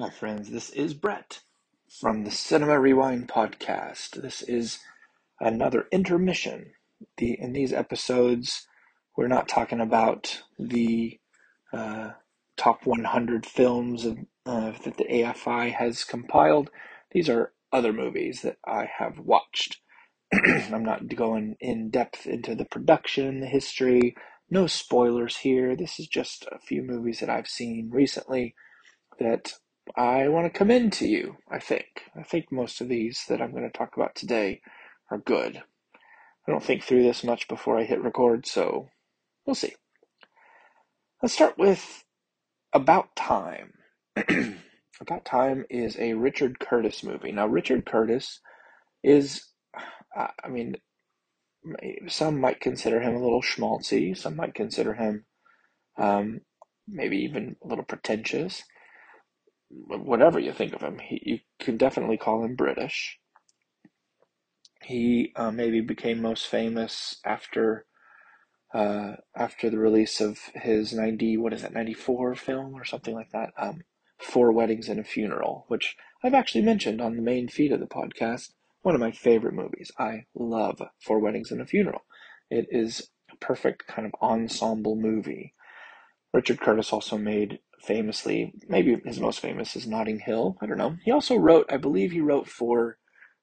Hi friends, this is Brett from the Cinema Rewind Podcast. This is another intermission. In these episodes, we're not talking about the top 100 films that the AFI has compiled. These are other movies that I have watched. I'm not going in depth into the production, the history, no spoilers here. This is just a few movies that I've seen recently that I want to commend to you, I think. I think most of these that I'm going to talk about today are good. I don't think through this much before I hit record, so we'll see. Let's start with About Time. About Time is a Richard Curtis movie. Now, Richard Curtis is, I mean, some might consider him a little schmaltzy. Some might consider him maybe even a little pretentious. Whatever you think of him, you can definitely call him British. He maybe became most famous after the release of his 94 film or something like that, Four Weddings and a Funeral, which I've actually mentioned on the main feed of the podcast. One of my favorite movies. I love Four Weddings and a Funeral. It is a perfect kind of ensemble movie. Richard Curtis also made famously, maybe his most famous is Notting Hill. I don't know. He also wrote, I believe he wrote for,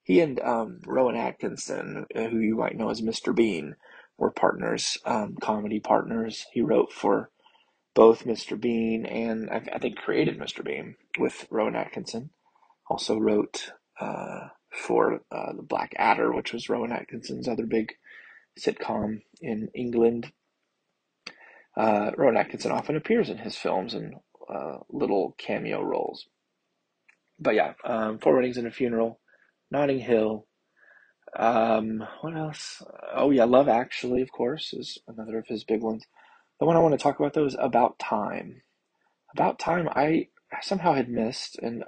he and Rowan Atkinson, who you might know as Mr. Bean, were partners, comedy partners. He wrote for both Mr. Bean and I think created Mr. Bean with Rowan Atkinson. Also wrote for The Black Adder, which was Rowan Atkinson's other big sitcom in England. Rowan Atkinson often appears in his films and little cameo roles. But yeah, Four Weddings and a Funeral, Notting Hill, what else? Oh yeah, Love Actually, of course, is another of his big ones. The one I want to talk about, though, is About Time. About Time, I somehow had missed, and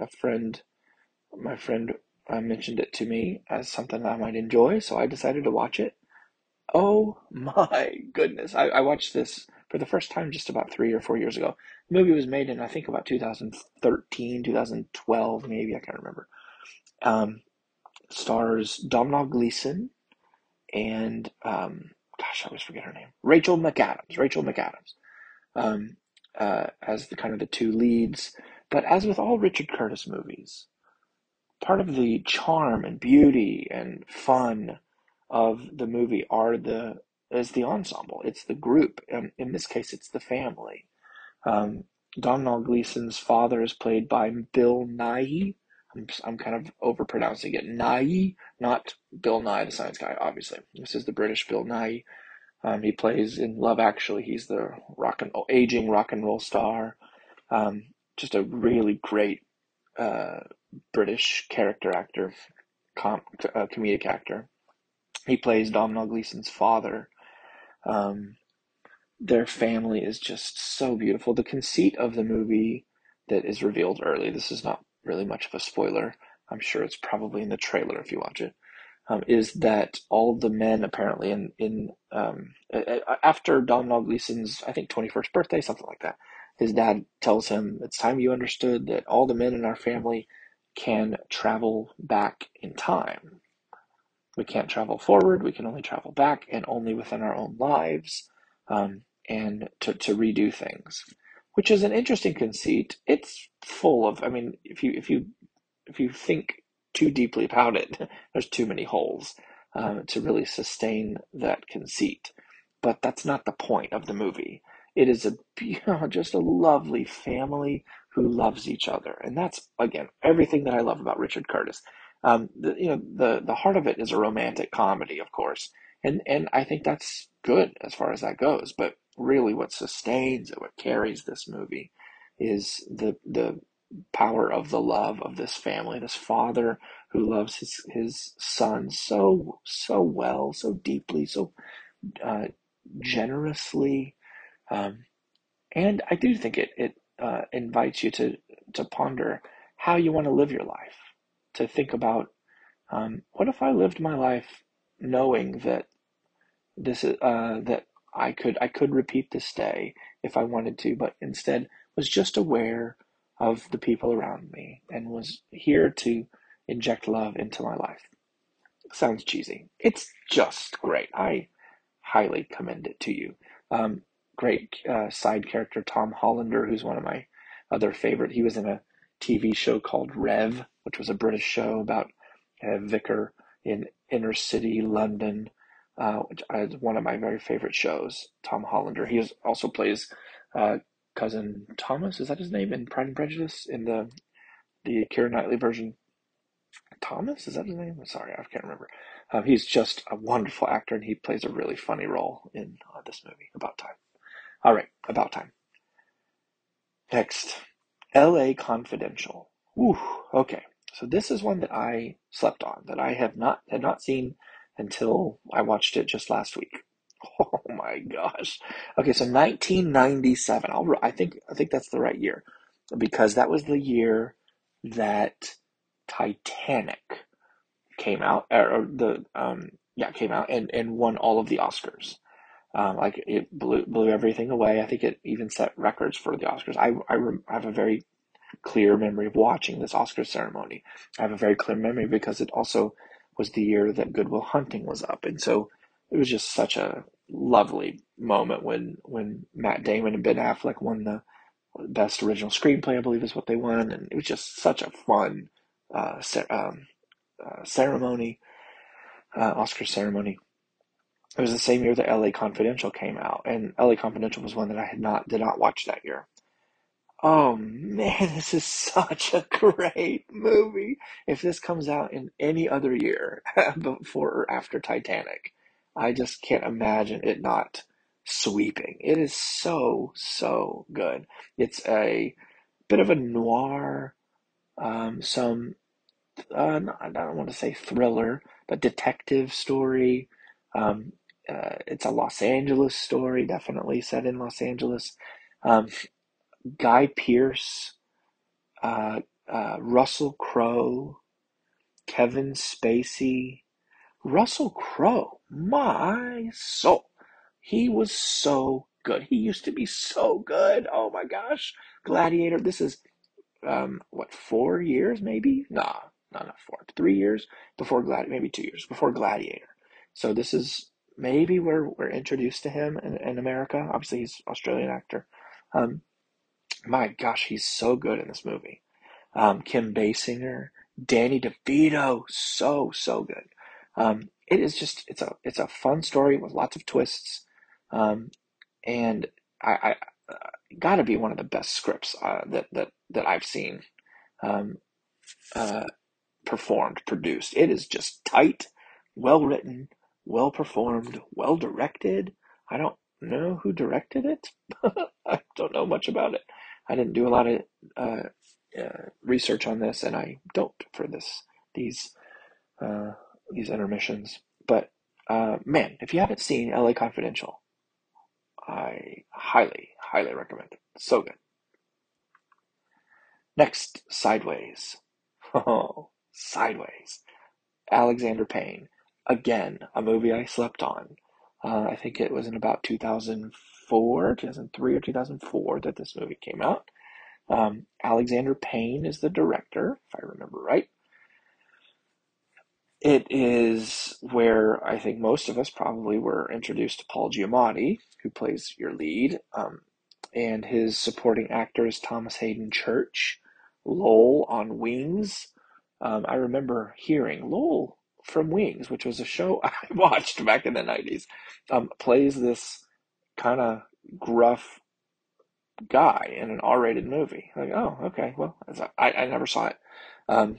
my friend mentioned it to me as something I might enjoy, so I decided to watch it. Oh my goodness, I watched this for the first time just about 3 or 4 years ago. The movie was made in, I think, about 2013, 2012, maybe, I can't remember. Stars Domhnall Gleeson and, gosh, I always forget her name, Rachel McAdams, as the kind of the two leads. But as with all Richard Curtis movies, part of the charm and beauty and fun of the movie is the ensemble. It's the group. In this case, it's the family. Domhnall Gleeson's father is played by Bill Nighy. I'm kind of overpronouncing it. Nighy, not Bill Nye the Science Guy, obviously. This is the British Bill Nighy. He plays in Love Actually. He's the aging rock and roll star. Just a really great British character actor, comedic actor. He plays Domhnall Gleeson's father. Their family is just so beautiful. The conceit of the movie that is revealed early, this is not really much of a spoiler, I'm sure it's probably in the trailer if you watch it, is that all the men apparently after Domhnall Gleeson's, I think, 21st birthday, something like that, his dad tells him, it's time you understood that all the men in our family can travel back in time. We can't travel forward, we can only travel back, and only within our own lives, and to redo things, which is an interesting conceit. It's full of, I mean, if you think too deeply about it, there's too many holes to really sustain that conceit. But that's not the point of the movie. It is just a lovely family who loves each other. And that's, again, everything that I love about Richard Curtis. The heart of it is a romantic comedy, of course, and I think that's good as far as that goes. But really, what sustains it, what carries this movie, is the power of the love of this family, this father who loves his son so well, so deeply, so generously, and I do think it invites you to ponder how you want to live your life. To think about, what if I lived my life knowing that this is that I could repeat this day if I wanted to, but instead was just aware of the people around me and was here to inject love into my life. Sounds cheesy. It's just great. I highly commend it to you. Great side character, Tom Hollander, who's one of my other favorite. He was in a TV show called Rev, which was a British show about a vicar in inner city London, which is one of my very favorite shows, Tom Hollander. He also plays Cousin Thomas, is that his name, in Pride and Prejudice, in the Keira Knightley version. Thomas, is that his name? I'm sorry, I can't remember. He's just a wonderful actor, and he plays a really funny role in this movie, About Time. All right, About Time. Next, LA Confidential. Whew, okay, so this is one that I slept on, that I had not seen until I watched it just last week. Oh my gosh. Okay, so 1997. I think that's the right year, because that was the year that Titanic came out, or came out and won all of the Oscars. Like it blew everything away. I think it even set records for the Oscars. I have a very clear memory of watching this Oscar ceremony. I have a very clear memory because it also was the year that Good Will Hunting was up, and so it was just such a lovely moment when Matt Damon and Ben Affleck won the Best Original Screenplay, I believe is what they won, and it was just such a fun ceremony, Oscar ceremony. It was the same year that LA Confidential came out, and LA Confidential was one that I did not watch that year. Oh man, this is such a great movie. If this comes out in any other year before or after Titanic, I just can't imagine it not sweeping. It is so, so good. It's a bit of a noir, I don't want to say thriller, but detective story. It's a Los Angeles story, definitely set in Los Angeles. Guy Pearce, Russell Crowe, Kevin Spacey, Russell Crowe, my soul. He was so good. He used to be so good. Oh my gosh. Gladiator. This is, 4 years maybe? Nah, not 3 years before Gladiator, maybe 2 years before Gladiator. So this is maybe where we're introduced to him in America. Obviously he's an Australian actor. My gosh, he's so good in this movie. Kim Basinger, Danny DeVito, so good. It is just it's a fun story with lots of twists, and I gotta be one of the best scripts that I've seen produced. It is just tight, well written, well performed, well directed. I don't know who directed it. I don't know much about it. I didn't do a lot of research on this, and I don't for these intermissions. But man, if you haven't seen LA Confidential, I highly recommend it. So good. Next, Sideways. Oh, Sideways. Alexander Payne. Again, a movie I slept on. I think it was in about 2003 or 2004 that this movie came out. Alexander Payne is the director, if I remember right. It is where I think most of us probably were introduced to Paul Giamatti, who plays your lead, and his supporting actors, Thomas Hayden Church, Lowell on Wings. I remember hearing Lowell from Wings, which was a show I watched back in the 90s, plays this kind of gruff guy in an R-rated movie. Like, oh, okay, well, I never saw it.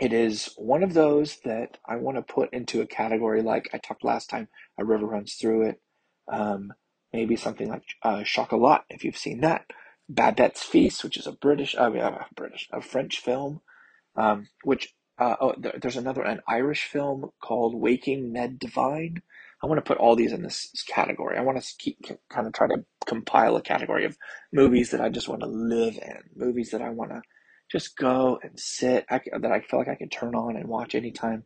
It is one of those that I want to put into a category like I talked last time, A River Runs Through It, maybe something like Chocolat, if you've seen that, Babette's Feast, which is a French film, which there's an Irish film called Waking Ned Divine. I want to put all these in this category. I want to kind of try to compile a category of movies that I just want to live in, movies that I want to just go and sit, that I feel like I can turn on and watch anytime,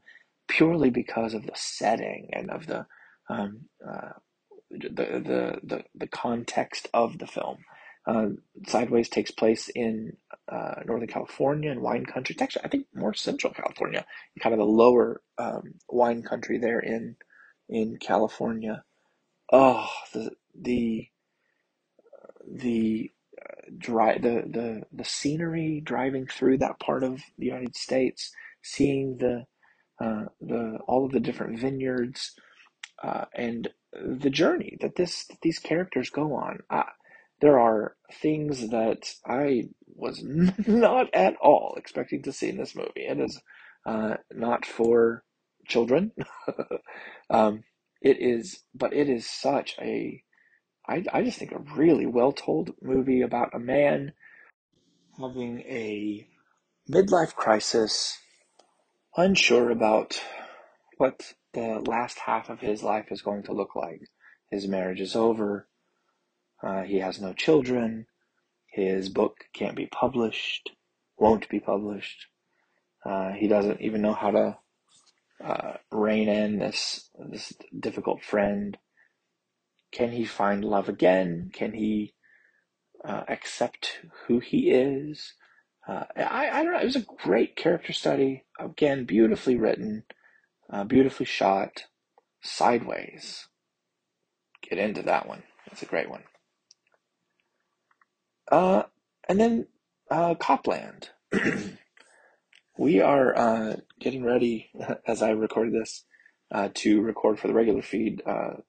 purely because of the setting and of the context of the film. Sideways takes place in Northern California and wine country. It's actually, I think, more Central California, kind of the lower wine country there in California. Oh, the scenery driving through that part of the United States, seeing the all of the different vineyards, and the journey that these characters go on. There are things that I was not at all expecting to see in this movie. It is not for children. It is such a, I just think a really well-told movie about a man having a midlife crisis, unsure about what the last half of his life is going to look like. His marriage is over. He has no children. His book can't be published, won't be published. He doesn't even know how to rein in this difficult friend. Can he find love again? Can he accept who he is? I don't know. It was a great character study. Again, beautifully written, beautifully shot. Sideways. Get into that one. That's a great one. And then Cop Land. We are getting ready, as I recorded this, to record for the regular feed our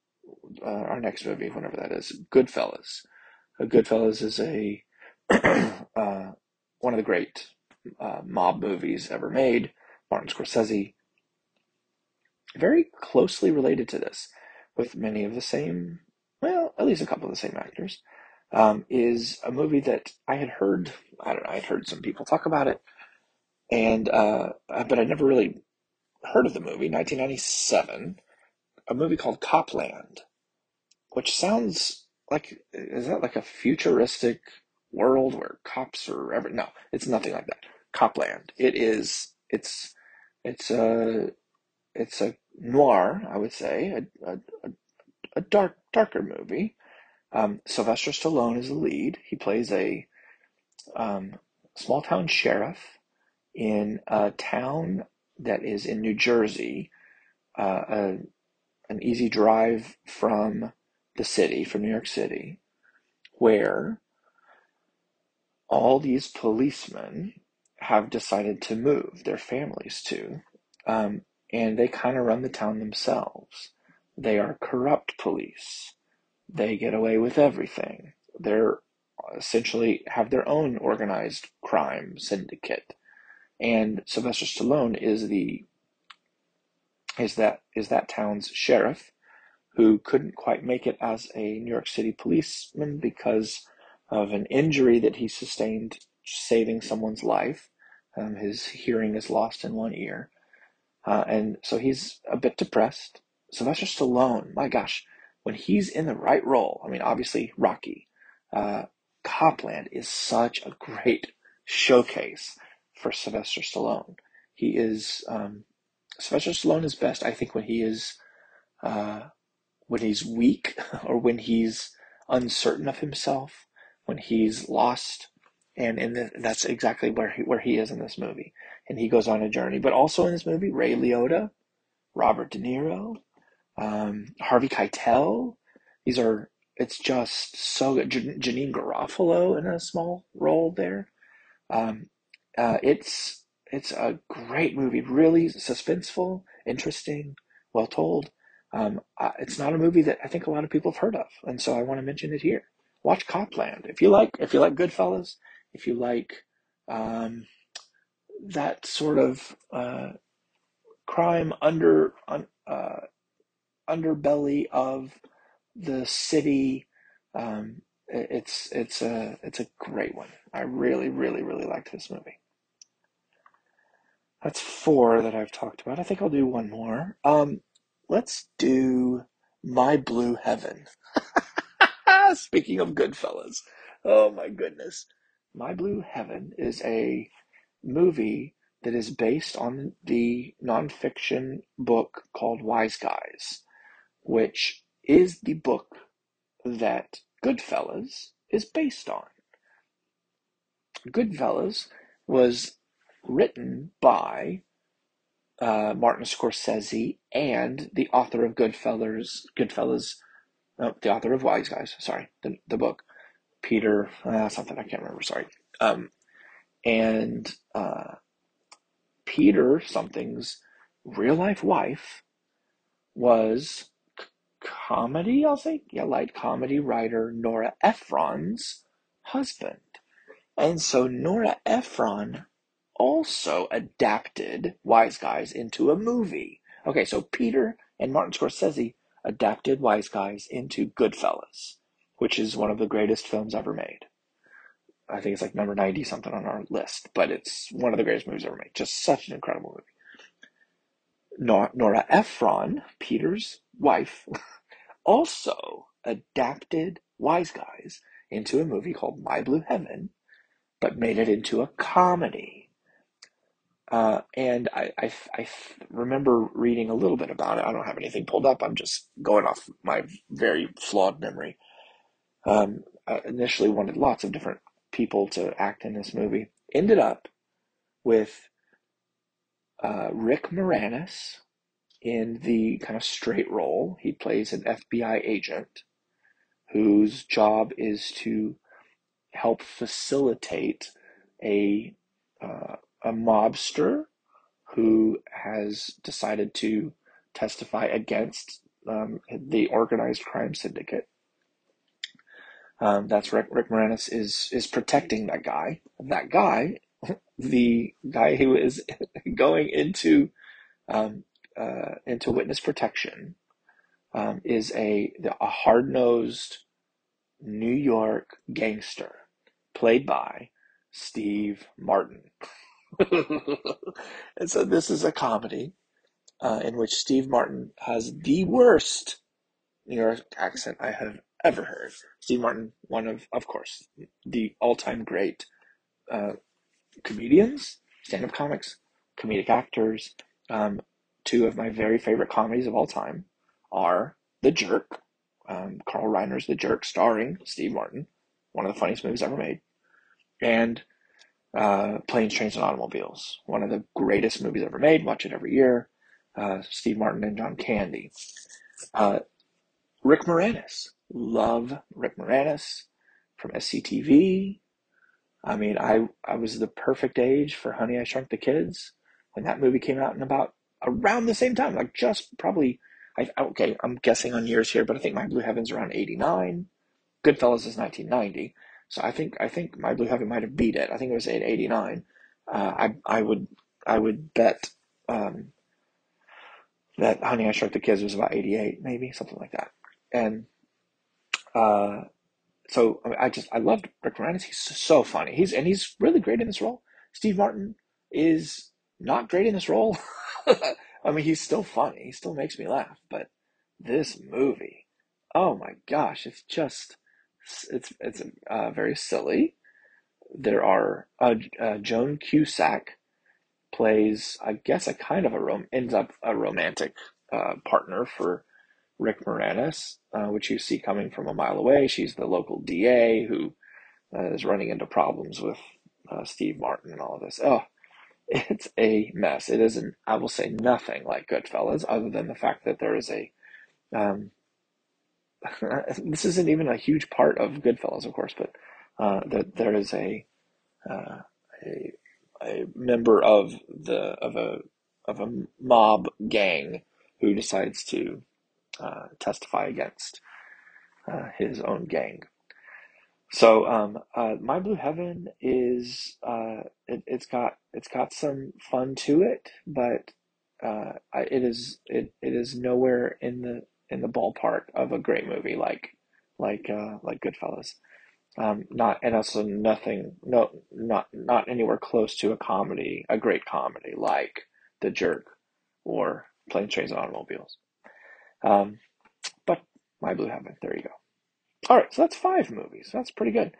next movie, whenever that is, Goodfellas. Goodfellas is one of the great mob movies ever made. Martin Scorsese. Very closely related to this, with many of the same, well, at least a couple of the same actors. Is a movie that I had heard, I'd heard some people talk about it, and but I never really heard of the movie, 1997, a movie called Cop Land, which sounds like, is that like a futuristic world where cops are ever, no, it's nothing like that. Cop Land. It's a noir, I would say, a darker movie. Sylvester Stallone is the lead. He plays a small-town sheriff in a town that is in New Jersey, an easy drive from the city, from New York City, where all these policemen have decided to move, their families too, and they kind of run the town themselves. They are corrupt police. They get away with everything. They're essentially have their own organized crime syndicate, and Sylvester Stallone is that town's sheriff, who couldn't quite make it as a New York City policeman because of an injury that he sustained saving someone's life. His hearing is lost in one ear, and so he's a bit depressed. Sylvester Stallone, my gosh. When he's in the right role, I mean, obviously Rocky, Copland is such a great showcase for Sylvester Stallone. He is, Sylvester Stallone is best, I think, when he is, when he's weak or when he's uncertain of himself, when he's lost. And that's exactly where he is in this movie. And he goes on a journey, but also in this movie, Ray Liotta, Robert De Niro, Harvey Keitel. It's just so good. Janine Garofalo in a small role there. It's a great movie, really suspenseful, interesting, well told. It's not a movie that I think a lot of people have heard of, and so I want to mention it here. Watch Copland if you like Goodfellas, if you like that sort of crime underbelly of the city. It's a great one. I really, really, really liked this movie. That's four that I've talked about. I think I'll do one more. Let's do My Blue Heaven. Speaking of Goodfellas. Oh my goodness. My Blue Heaven is a movie that is based on the nonfiction book called Wise Guys, which is the book that Goodfellas is based on. Goodfellas was written by Martin Scorsese and the author of the author of Wise Guys, the book, Peter, something, I can't remember, sorry. And Peter something's real-life wife was light comedy writer Nora Ephron's husband. And so Nora Ephron also adapted Wise Guys into a movie. Okay, so Peter and Martin Scorsese adapted Wise Guys into Goodfellas, which is one of the greatest films ever made. I think it's like number 90 something on our list, but it's one of the greatest movies ever made. Just such an incredible movie. Nora Ephron, Peter's wife, also adapted Wise Guys into a movie called My Blue Heaven, but made it into a comedy. And I remember reading a little bit about it. I don't have anything pulled up. I'm just going off my very flawed memory. I initially wanted lots of different people to act in this movie. Ended up with Rick Moranis in the kind of straight role. He plays an FBI agent whose job is to help facilitate a mobster who has decided to testify against the organized crime syndicate. That's Rick Moranis is protecting that guy. That guy, the guy who is going into witness protection, is a hard-nosed New York gangster played by Steve Martin. And so this is a comedy in which Steve Martin has the worst New York accent I have ever heard. Steve Martin, one of course, the all-time great comedians, stand-up comics, comedic actors. Two of my very favorite comedies of all time are The Jerk, Carl Reiner's The Jerk, starring Steve Martin, one of the funniest movies ever made, and Planes, Trains, and Automobiles, one of the greatest movies ever made. Watch it every year. Steve Martin and John Candy. Rick Moranis. Love Rick Moranis from SCTV. I mean, I was the perfect age for Honey, I Shrunk the Kids when that movie came out in about around the same time, like just probably, I'm guessing on years here, but I think My Blue Heaven's around 89. Goodfellas is 1990. So I think My Blue Heaven might have beat it. I think it was 89. I would bet that Honey, I Shrunk the Kids was about 88, maybe, something like that. And I loved Rick Moranis. He's so funny. He's really great in this role. Steve Martin is not great in this role. I mean, he's still funny. He still makes me laugh. But this movie, oh my gosh, it's very silly. There are Joan Cusack plays, I guess, a kind of ends up a romantic partner for Rick Moranis, which you see coming from a mile away. She's the local DA who is running into problems with Steve Martin and all of this. Oh, it's a mess. It isn't, I will say, nothing like Goodfellas, other than the fact that there is this isn't even a huge part of Goodfellas, of course, but there is a member of a mob gang who decides to testify against his own gang. So My Blue Heaven is it's got some fun to it, but it is nowhere in the ballpark of a great movie like Goodfellas. Not anywhere close to a great comedy like The Jerk or Planes, Trains, and Automobiles. But My Blue Heaven, there you go. All right, so that's 5 movies. That's pretty good.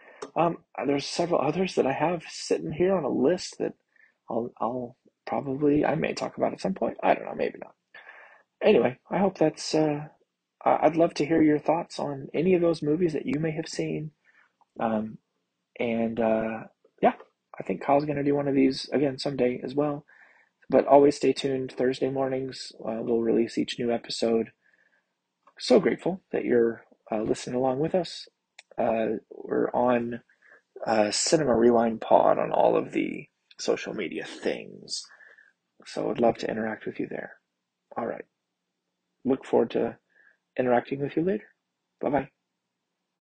There's several others that I have sitting here on a list that I may talk about at some point. I don't know, maybe not. Anyway, I hope that's, I'd love to hear your thoughts on any of those movies that you may have seen Yeah, I think Kyle's going to do one of these again someday as well. But always stay tuned. Thursday mornings, we'll release each new episode. So grateful that you're listening along with us. We're on Cinema Rewind Pod on all of the social media things. So I'd love to interact with you there. All right. Look forward to interacting with you later. Bye-bye.